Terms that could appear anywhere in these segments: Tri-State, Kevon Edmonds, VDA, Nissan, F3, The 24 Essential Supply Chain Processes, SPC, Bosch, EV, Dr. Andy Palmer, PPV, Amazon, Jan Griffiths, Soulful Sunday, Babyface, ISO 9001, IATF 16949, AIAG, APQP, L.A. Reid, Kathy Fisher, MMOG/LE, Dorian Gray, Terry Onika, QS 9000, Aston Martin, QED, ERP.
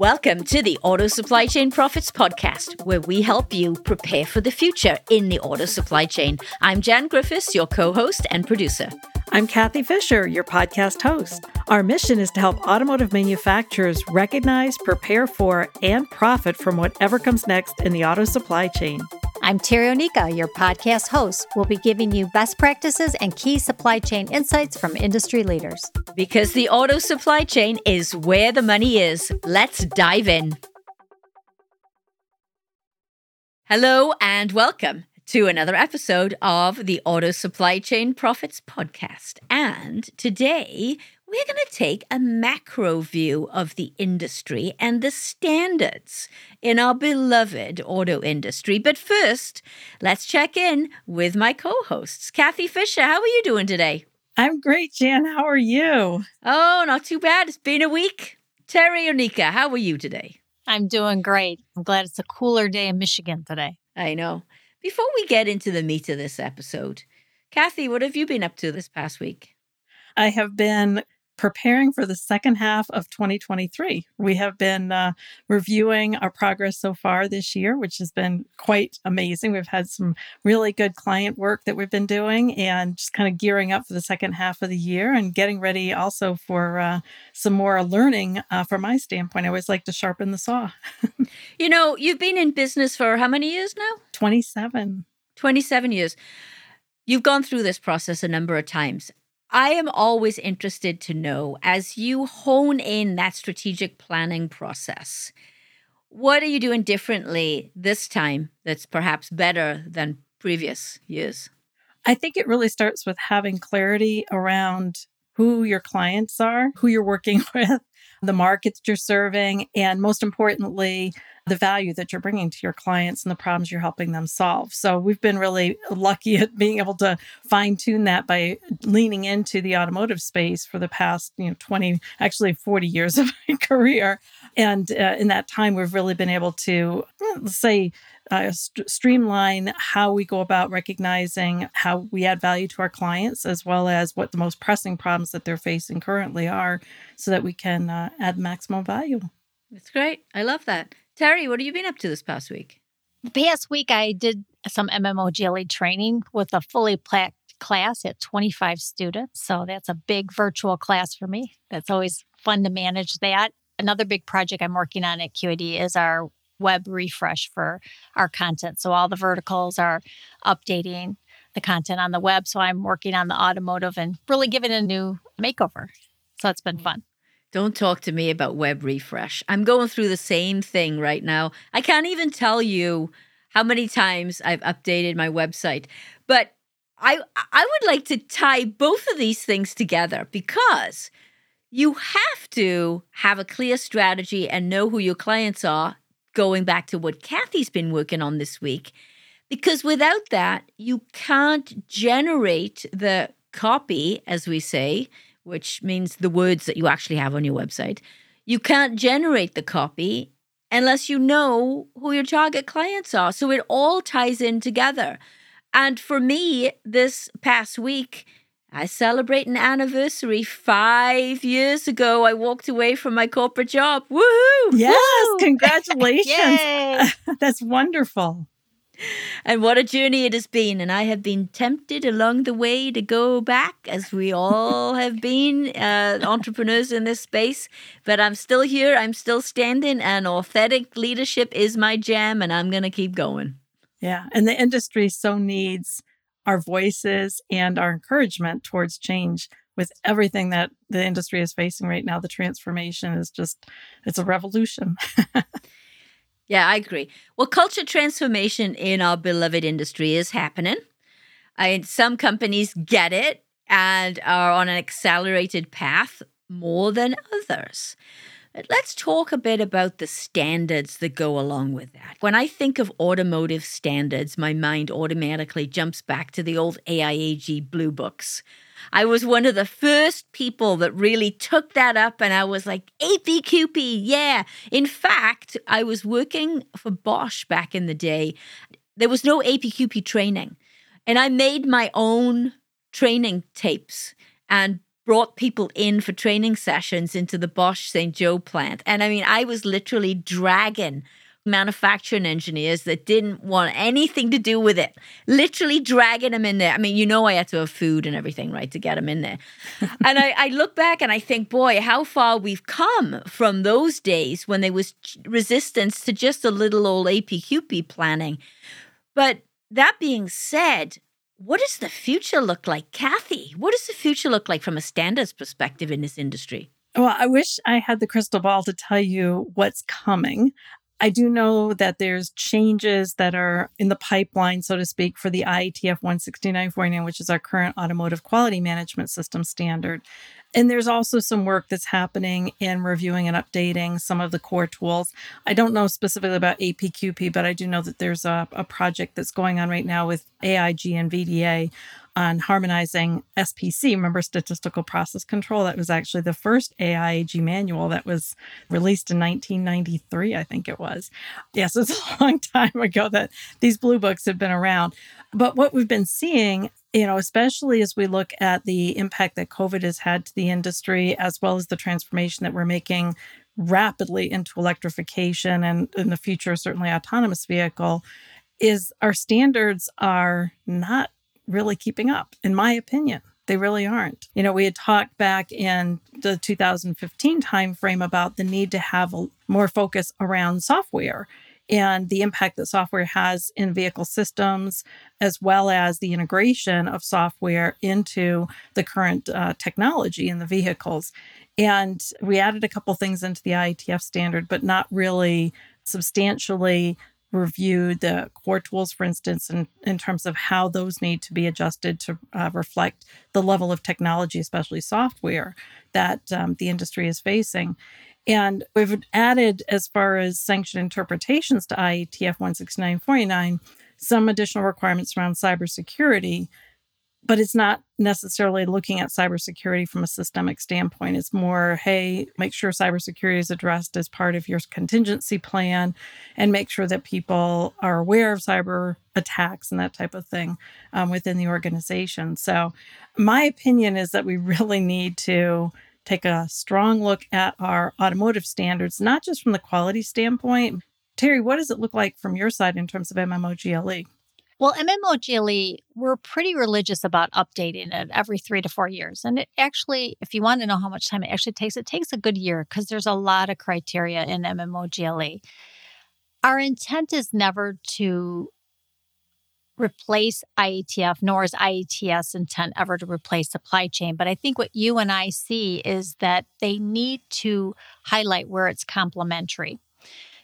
Welcome to the Auto Supply Chain Prophets Podcast, where we help you prepare for the future in the auto supply chain. I'm Jan Griffiths, your co-host and producer. I'm Kathy Fisher, your podcast host. Our mission is to help automotive manufacturers recognize, prepare for, and profit from whatever comes next in the auto supply chain. I'm Terry Onika, your podcast host. We'll be giving you best practices and key supply chain insights from industry leaders. Because the auto supply chain is where the money is. Let's dive in. Hello and welcome to another episode of the Auto Supply Chain Prophets Podcast. And today, we're going to take a macro view of the industry and the standards in our beloved auto industry. But first, let's check in with my co-hosts. Kathy Fisher, how are you doing today? I'm great, Jan. How are you? Oh, not too bad. It's been a week. Terry Onika, how are you today? I'm doing great. I'm glad it's a cooler day in Michigan today. I know. Before we get into the meat of this episode, Kathy, what have you been up to this past week? I have been preparing for the second half of 2023. We have been reviewing our progress so far this year, which has been quite amazing. We've had some really good client work that we've been doing and just kind of gearing up for the second half of the year and getting ready also for some more learning from my standpoint. I always like to sharpen the saw. You know, you've been in business for how many years now? 27. 27 years. You've gone through this process a number of times. I am always interested to know, as you hone in that strategic planning process, what are you doing differently this time that's perhaps better than previous years? I think it really starts with having clarity around who your clients are, who you're working with, the markets you're serving, and most importantly, the value that you're bringing to your clients and the problems you're helping them solve. So we've been really lucky at being able to fine tune that by leaning into the automotive space for the past 40 years of my career. And in that time, we've really been able to streamline how we go about recognizing how we add value to our clients, as well as what the most pressing problems that they're facing currently are, so that we can add maximum value. That's great. I love that. Terry, what have you been up to this past week? The past week, I did some MMOG/LE training with a fully packed class at 25 students. So that's a big virtual class for me. That's always fun to manage that. Another big project I'm working on at QED is our web refresh for our content. So all the verticals are updating the content on the web. So I'm working on the automotive and really giving it a new makeover. So it's been fun. Don't talk to me about web refresh. I'm going through the same thing right now. I can't even tell you how many times I've updated my website. But I would like to tie both of these things together, because you have to have a clear strategy and know who your clients are, going back to what Kathy's been working on this week, because without that, you can't generate the copy, as we say, which means the words that you actually have on your website. You can't generate the copy unless you know who your target clients are. So it all ties in together. And for me, this past week, I celebrate an anniversary. 5 years ago, I walked away from my corporate job. Woohoo! Yes, woo! Congratulations. That's wonderful. And what a journey it has been. And I have been tempted along the way to go back, as we all have been entrepreneurs in this space. But I'm still here. I'm still standing. And authentic leadership is my jam. And I'm going to keep going. Yeah. And the industry so needs our voices and our encouragement towards change. With everything that the industry is facing right now, the transformation is just, it's a revolution. Yeah, I agree. Well, culture transformation in our beloved industry is happening. And some companies get it and are on an accelerated path more than others. But let's talk a bit about the standards that go along with that. When I think of automotive standards, my mind automatically jumps back to the old AIAG blue books. I was one of the first people that really took that up, and I was like, APQP, yeah. In fact, I was working for Bosch back in the day. There was no APQP training, and I made my own training tapes and brought people in for training sessions into the Bosch St. Joe plant. And I mean, I was literally dragging manufacturing engineers that didn't want anything to do with it, literally dragging them in there. I mean, you know, I had to have food and everything, right, to get them in there. And I look back and I think, boy, how far we've come from those days when there was resistance to just a little old APQP planning. But that being said, what does the future look like? Kathy, what does the future look like from a standards perspective in this industry? Well, I wish I had the crystal ball to tell you what's coming. I do know that there's changes that are in the pipeline, so to speak, for the IATF 16949, which is our current automotive quality management system standard. And there's also some work that's happening in reviewing and updating some of the core tools. I don't know specifically about APQP, but I do know that there's a project that's going on right now with AIAG and VDA on harmonizing SPC, remember, statistical process control. That was actually the first AIAG manual that was released in 1993, I think it was. Yes, it's a long time ago that these blue books have been around. But what we've been seeing, you know, especially as we look at the impact that COVID has had to the industry, as well as the transformation that we're making rapidly into electrification and in the future, certainly autonomous vehicle, is our standards are not really keeping up, in my opinion. They really aren't. You know, we had talked back in the 2015 timeframe about the need to have more focus around software and the impact that software has in vehicle systems, as well as the integration of software into the current technology in the vehicles. And we added a couple things into the IATF standard, but not really substantially reviewed the core tools, for instance, in terms of how those need to be adjusted to reflect the level of technology, especially software, that the industry is facing. And we've added, as far as sanctioned interpretations to IATF 16949, some additional requirements around cybersecurity, but it's not necessarily looking at cybersecurity from a systemic standpoint. It's more, hey, make sure cybersecurity is addressed as part of your contingency plan and make sure that people are aware of cyber attacks and that type of thing within the organization. So my opinion is that we really need to take a strong look at our automotive standards, not just from the quality standpoint. Terry, what does it look like from your side in terms of MMOG/LE? Well, MMOG/LE, we're pretty religious about updating it every 3 to 4 years. And it actually, if you want to know how much time it takes a good year because there's a lot of criteria in MMOG/LE. Our intent is never to replace IATF, nor is IATF's intent ever to replace supply chain. But I think what you and I see is that they need to highlight where it's complementary.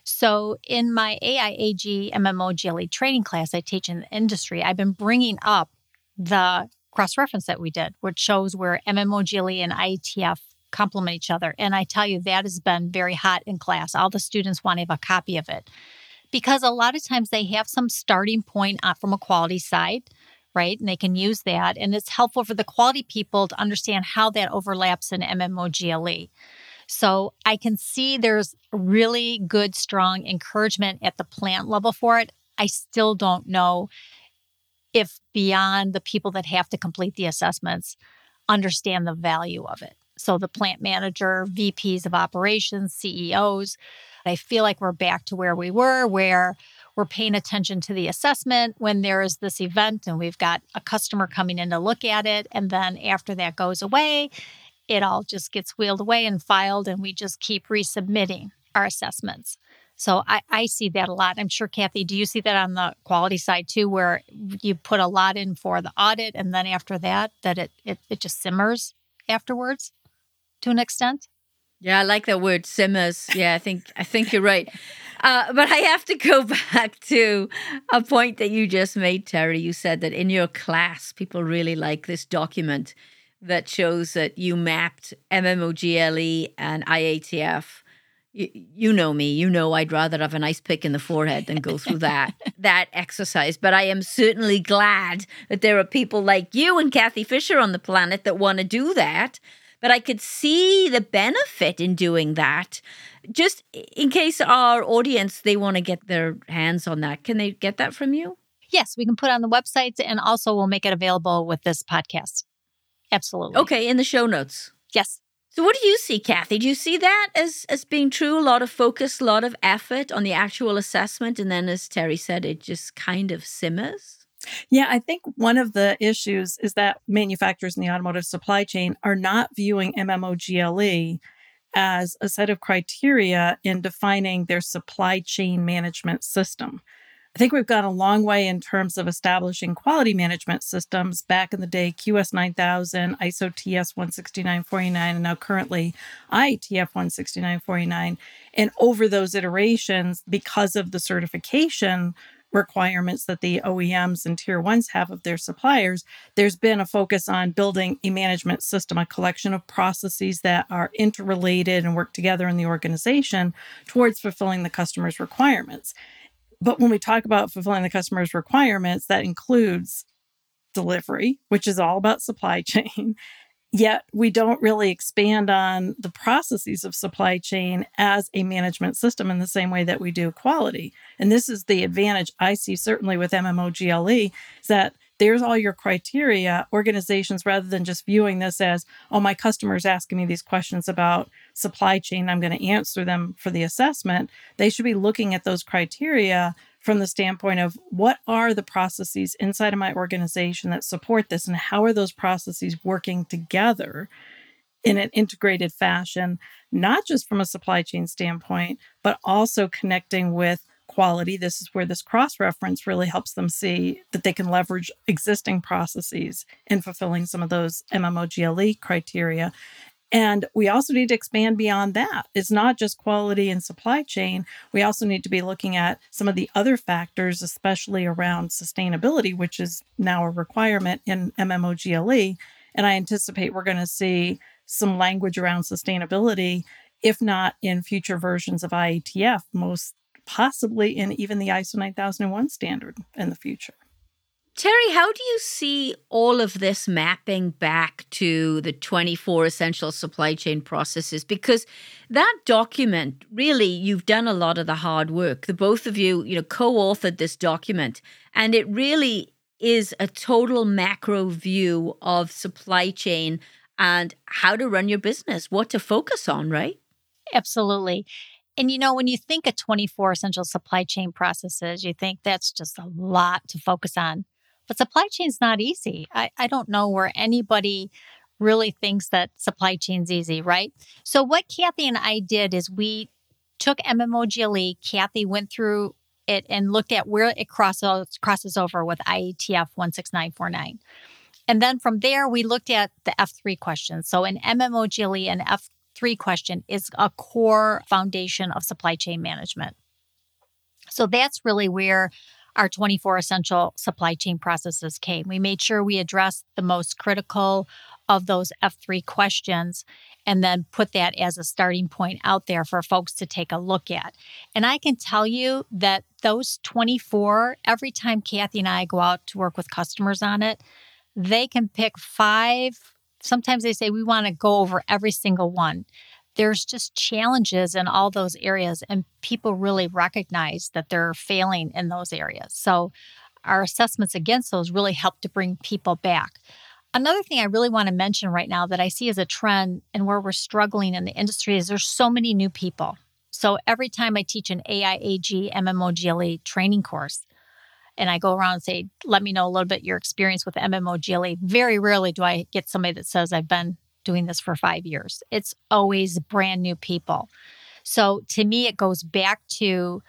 So in my AIAG MMOG/LE training class I teach in the industry, I've been bringing up the cross-reference that we did, which shows where MMOG/LE and IATF complement each other. And I tell you, that has been very hot in class. All the students want to have a copy of it. Because a lot of times they have some starting point from a quality side, right? And they can use that. And it's helpful for the quality people to understand how that overlaps in MMOG/LE. So I can see there's really good, strong encouragement at the plant level for it. I still don't know if beyond the people that have to complete the assessments understand the value of it. So the plant manager, VPs of operations, CEOs, I feel like we're back to where we were, where we're paying attention to the assessment when there is this event and we've got a customer coming in to look at it. And then after that goes away, it all just gets wheeled away and filed and we just keep resubmitting our assessments. So I see that a lot. I'm sure, Kathy, do you see that on the quality side too, where you put a lot in for the audit and then after that it just simmers afterwards to an extent? Yeah, I like that word, simmers. Yeah, I think you're right. But I have to go back to a point that you just made, Terry. You said that in your class, people really like this document that shows that you mapped MMOG/LE and IATF. You know me. You know I'd rather have an ice pick in the forehead than go through that exercise. But I am certainly glad that there are people like you and Kathy Fisher on the planet that want to do that. But I could see the benefit in doing that. Just in case our audience, they want to get their hands on that. Can they get that from you? Yes, we can put it on the website and also we'll make it available with this podcast. Absolutely. Okay, in the show notes. Yes. So what do you see, Kathy? Do you see that as being true? A lot of focus, a lot of effort on the actual assessment. And then, as Terry said, it just kind of simmers? Yeah, I think one of the issues is that manufacturers in the automotive supply chain are not viewing MMOG/LE as a set of criteria in defining their supply chain management system. I think we've gone a long way in terms of establishing quality management systems. Back in the day, QS 9000, ISO TS 16949, and now currently IATF 16949. And over those iterations, because of the certification requirements that the OEMs and Tier 1s have of their suppliers, there's been a focus on building a management system, a collection of processes that are interrelated and work together in the organization towards fulfilling the customer's requirements. But when we talk about fulfilling the customer's requirements, that includes delivery, which is all about supply chain. Yet we don't really expand on the processes of supply chain as a management system in the same way that we do quality. And this is the advantage I see certainly with MMOG/LE, is that there's all your criteria. Organizations, rather than just viewing this as, oh, my customer's asking me these questions about supply chain, I'm going to answer them for the assessment, they should be looking at those criteria from the standpoint of what are the processes inside of my organization that support this, and how are those processes working together in an integrated fashion, not just from a supply chain standpoint, but also connecting with quality. This is where this cross-reference really helps them see that they can leverage existing processes in fulfilling some of those MMOG/LE criteria. And we also need to expand beyond that. It's not just quality and supply chain. We also need to be looking at some of the other factors, especially around sustainability, which is now a requirement in MMOG/LE. And I anticipate we're going to see some language around sustainability, if not in future versions of IATF, most possibly in even the ISO 9001 standard in the future. Terry, how do you see all of this mapping back to the 24 essential supply chain processes? Because that document, really, you've done a lot of the hard work. The both of you, co-authored this document, and it really is a total macro view of supply chain and how to run your business, what to focus on, right? Absolutely. And, when you think of 24 essential supply chain processes, you think that's just a lot to focus on. But supply chain's not easy. I don't know where anybody really thinks that supply chain's easy, right? So what Kathy and I did is we took MMOG/LE, Kathy went through it and looked at where it crosses over with IATF 16949. And then from there, we looked at the F3 questions. So in MMOG/LE and F3 question is a core foundation of supply chain management. So that's really where our 24 essential supply chain processes came. We made sure we addressed the most critical of those F3 questions and then put that as a starting point out there for folks to take a look at. And I can tell you that those 24, every time Kathy and I go out to work with customers on it, they can pick 5. Sometimes they say, we want to go over every single one. There's just challenges in all those areas, and people really recognize that they're failing in those areas. So our assessments against those really help to bring people back. Another thing I really want to mention right now that I see as a trend and where we're struggling in the industry is there's so many new people. So every time I teach an AIAG MMOG/LE training course, and I go around and say, let me know a little bit your experience with MMOG/LE. Very rarely do I get somebody that says, I've been doing this for 5 years. It's always brand new people. So to me, it goes back to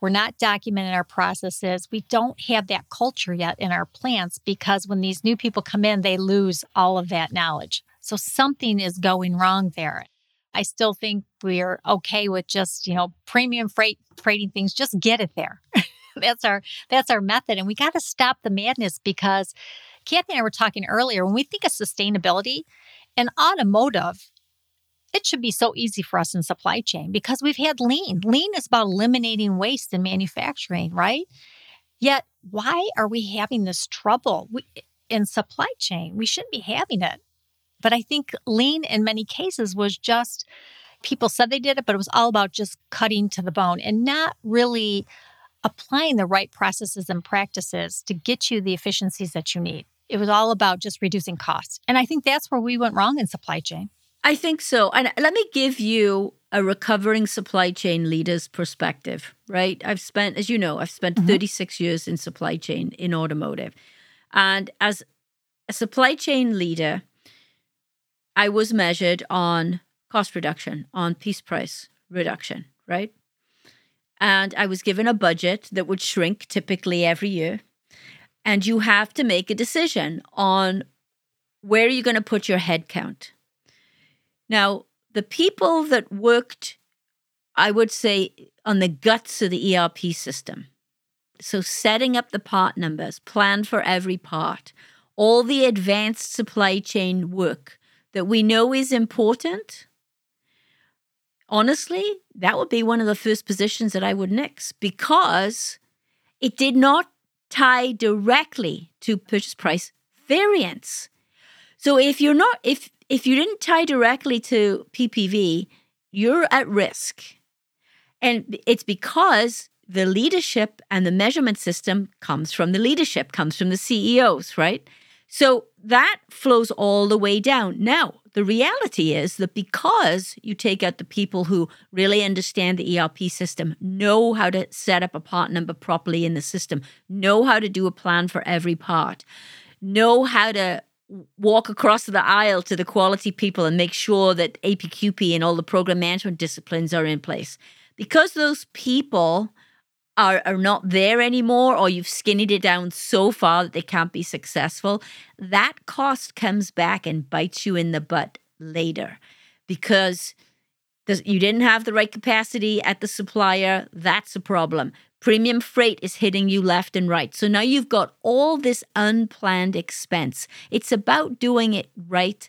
we're not documenting our processes. We don't have that culture yet in our plants because when these new people come in, they lose all of that knowledge. So something is going wrong there. I still think we're okay with just, premium freighting things. Just get it there. That's our method. And we got to stop the madness because Kathy and I were talking earlier, when we think of sustainability and automotive, it should be so easy for us in supply chain because we've had lean. Lean is about eliminating waste in manufacturing, right? Yet, why are we having this trouble in supply chain? We shouldn't be having it. But I think lean in many cases was just, people said they did it, but it was all about just cutting to the bone and not really applying the right processes and practices to get you the efficiencies that you need. It was all about just reducing costs. And I think that's where we went wrong in supply chain. I think so. And let me give you a recovering supply chain leader's perspective, right? I've spent 36 years in supply chain in automotive. And as a supply chain leader, I was measured on cost reduction, on piece price reduction, right? And I was given a budget that would shrink typically every year. And you have to make a decision on where you're going to put your headcount. Now, the people that worked, I would say, on the guts of the ERP system, so setting up the part numbers, plan for every part, all the advanced supply chain work that we know is important, honestly, that would be one of the first positions that I would nix because it did not tie directly to purchase price variance. So if you didn't tie directly to PPV, you're at risk. And it's because the leadership and the measurement system comes from the leadership, comes from the CEOs, right? So that flows all the way down. Now, the reality is that because you take out the people who really understand the ERP system, know how to set up a part number properly in the system, know how to do a plan for every part, know how to walk across the aisle to the quality people and make sure that APQP and all the program management disciplines are in place. Because those people are not there anymore, or you've skinnied it down so far that they can't be successful, that cost comes back and bites you in the butt later because you didn't have the right capacity at the supplier. That's a problem. Premium freight is hitting you left and right. So now you've got all this unplanned expense. It's about doing it right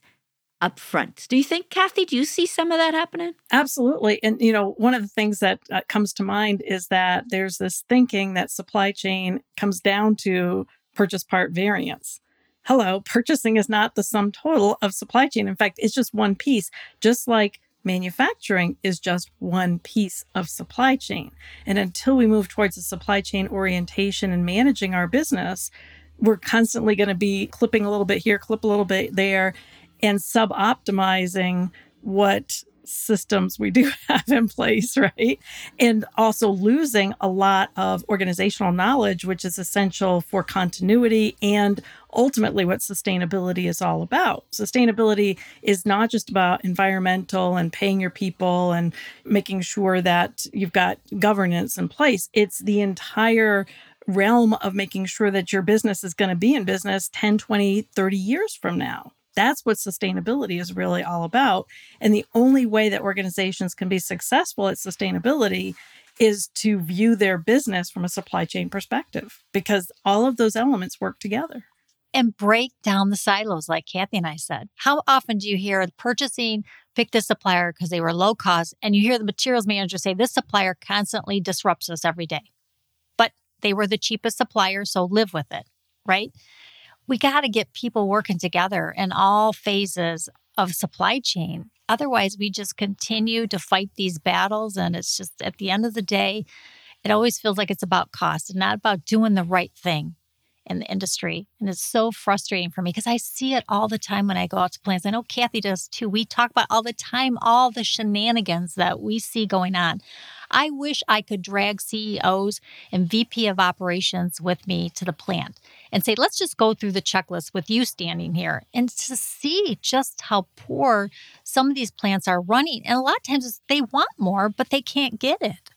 up front. Do you think, Kathy, do you see some of that happening? Absolutely. And, one of the things that comes to mind is that there's this thinking that supply chain comes down to purchase part variance. Hello, purchasing is not the sum total of supply chain. In fact, it's just one piece, just like manufacturing is just one piece of supply chain. And until we move towards a supply chain orientation and managing our business, we're constantly going to be clipping a little bit here, clip a little bit there, and sub-optimizing what systems we do have in place, right? And also losing a lot of organizational knowledge, which is essential for continuity and ultimately what sustainability is all about. Sustainability is not just about environmental and paying your people and making sure that you've got governance in place. It's the entire realm of making sure that your business is going to be in business 10, 20, 30 years from now. That's what sustainability is really all about. And the only way that organizations can be successful at sustainability is to view their business from a supply chain perspective, because all of those elements work together. And break down the silos, like Kathy and I said. How often do you hear purchasing, pick this supplier because they were low cost, and you hear the materials manager say, this supplier constantly disrupts us every day. But they were the cheapest supplier, so live with it, right? We got to get people working together in all phases of supply chain. Otherwise, we just continue to fight these battles. And it's just, at the end of the day, it always feels like it's about cost and not about doing the right thing in the industry. And it's so frustrating for me because I see it all the time when I go out to plants. I know Kathy does too. We talk about all the time, all the shenanigans that we see going on. I wish I could drag CEOs and VP of operations with me to the plant and say, let's just go through the checklist with you standing here, and to see just how poor some of these plants are running. And a lot of times they want more, but they can't get it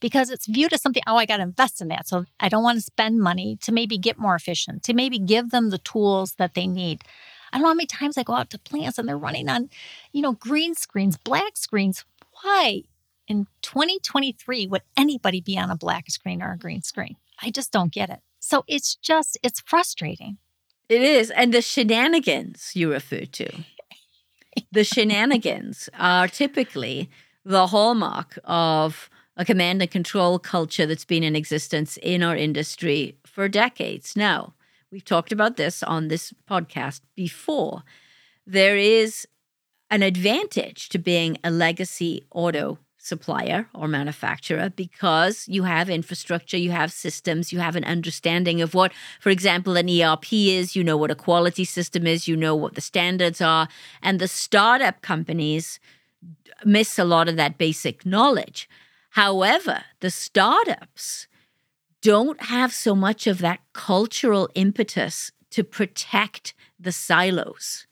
because it's viewed as something, I got to invest in that. So I don't want to spend money to maybe get more efficient, to maybe give them the tools that they need. I don't know how many times I go out to plants and they're running on, green screens, black screens. Why? In 2023, would anybody be on a black screen or a green screen? I just don't get it. So it's frustrating. It is. And the shenanigans you refer to, the shenanigans are typically the hallmark of a command and control culture that's been in existence in our industry for decades now. We've talked about this on this podcast before. There is an advantage to being a legacy auto supplier or manufacturer because you have infrastructure, you have systems, you have an understanding of what, for example, an ERP is, you know what a quality system is, you know what the standards are. And the startup companies miss a lot of that basic knowledge. However, the startups don't have so much of that cultural impetus to protect the silos.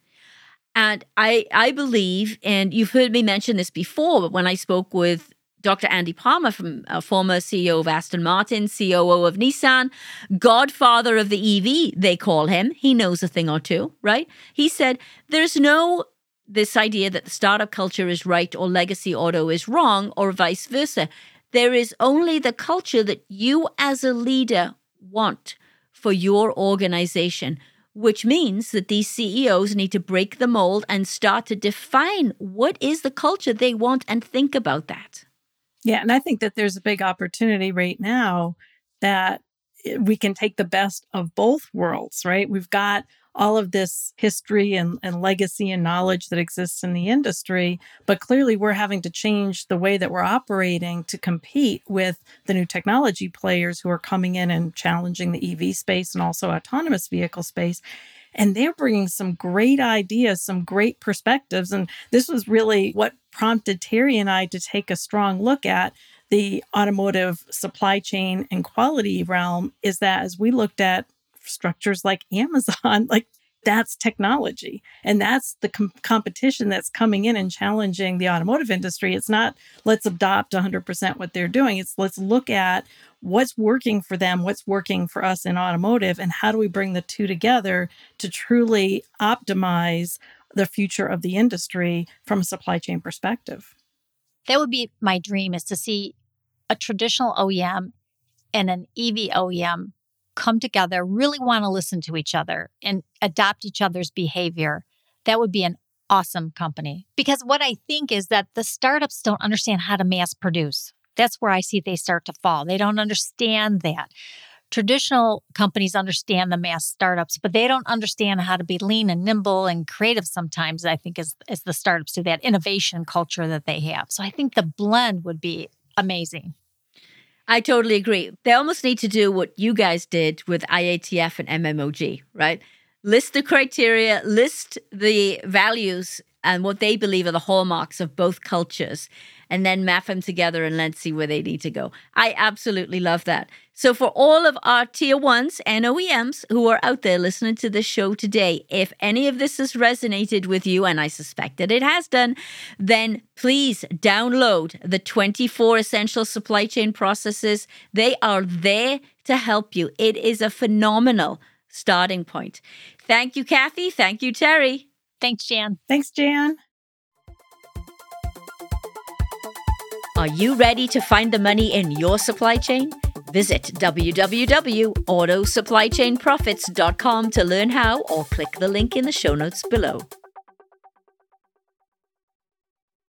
And I believe, and you've heard me mention this before, but when I spoke with Dr. Andy Palmer, from former CEO of Aston Martin, COO of Nissan, godfather of the EV, they call him. He knows a thing or two, right? He said, there's no this idea that the startup culture is right or legacy auto is wrong or vice versa. There is only the culture that you as a leader want for your organization, which means that these CEOs need to break the mold and start to define what is the culture they want and think about that. Yeah, and I think that there's a big opportunity right now that we can take the best of both worlds, right? We've got all of this history and legacy and knowledge that exists in the industry, but clearly we're having to change the way that we're operating to compete with the new technology players who are coming in and challenging the EV space and also autonomous vehicle space. And they're bringing some great ideas, some great perspectives. And this was really what prompted Terry and I to take a strong look at the automotive supply chain and quality realm, is that as we looked at structures like Amazon, like that's technology. And that's the competition that's coming in and challenging the automotive industry. It's not, let's adopt 100% what they're doing. It's let's look at what's working for them, what's working for us in automotive, and how do we bring the two together to truly optimize the future of the industry from a supply chain perspective. That would be my dream, is to see a traditional OEM and an EV OEM come together, really want to listen to each other and adopt each other's behavior. That would be an awesome company. Because what I think is that the startups don't understand how to mass produce. That's where I see they start to fall. They don't understand that. Traditional companies understand the mass startups, but they don't understand how to be lean and nimble and creative sometimes, I think, as the startups do, that innovation culture that they have. So I think the blend would be amazing. I totally agree. They almost need to do what you guys did with IATF and MMOG, right? List the criteria, list the values and what they believe are the hallmarks of both cultures, and then map them together and let's see where they need to go. I absolutely love that. So for all of our tier ones and OEMs who are out there listening to this show today, if any of this has resonated with you, and I suspect that it has done, then please download the 24 Essential Supply Chain Processes. They are there to help you. It is a phenomenal starting point. Thank you, Kathy. Thank you, Terry. Thanks, Jan. Thanks, Jan. Are you ready to find the money in your supply chain? Visit www.autosupplychainprofits.com to learn how, or click the link in the show notes below.